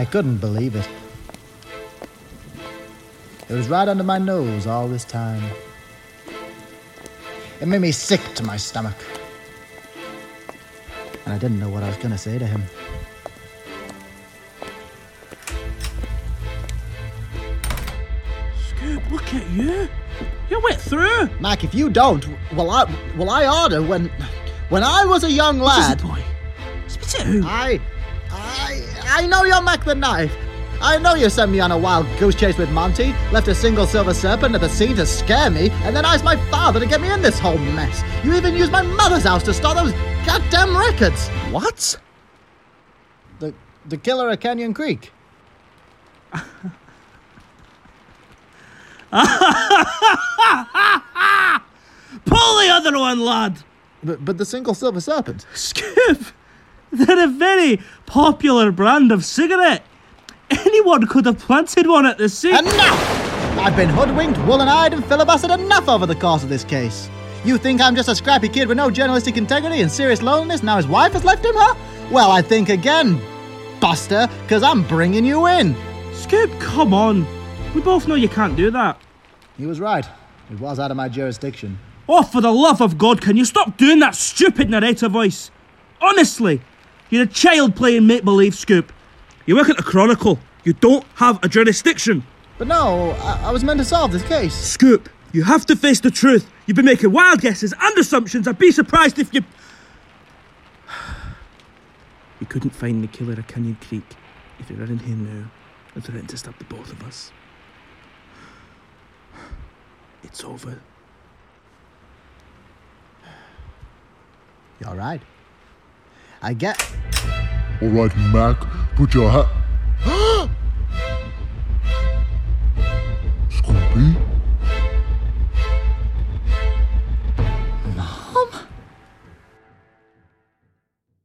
I couldn't believe it. It was right under my nose all this time. It made me sick to my stomach. And I didn't know what I was going to say to him. Scoop, look at you. You went through. Mike, if you don't, will I order when I was a young lad... What is it, boy? Spit it out. I know you're Mac the Knife. I know you sent me on a wild goose chase with Monty, left a single silver serpent at the sea to scare me, and then asked my father to get me in this whole mess. You even used my mother's house to store those goddamn records. What? The killer at Canyon Creek. Pull the other one, lad. But the single silver serpent. Skip. They're a very popular brand of cigarette. Anyone could have planted one at the sea. Enough! I've been hoodwinked, woolen-eyed, and filibustered enough over the course of this case. You think I'm just a scrappy kid with no journalistic integrity and serious loneliness, now his wife has left him, huh? Well, I think again, Buster, because I'm bringing you in. Skip, come on. We both know you can't do that. He was right. It was out of my jurisdiction. Oh, for the love of God, can you stop doing that stupid narrator voice? Honestly, you're a child playing make-believe, Scoop. You work at the Chronicle. You don't have a jurisdiction. But no, I was meant to solve this case. Scoop, you have to face the truth. You've been making wild guesses and assumptions. I'd be surprised if you... You couldn't find the killer at Canyon Creek. If you were in here now, I'd threaten to stab the both of us. It's over. You're right. I get... All right, Mac, put your hat...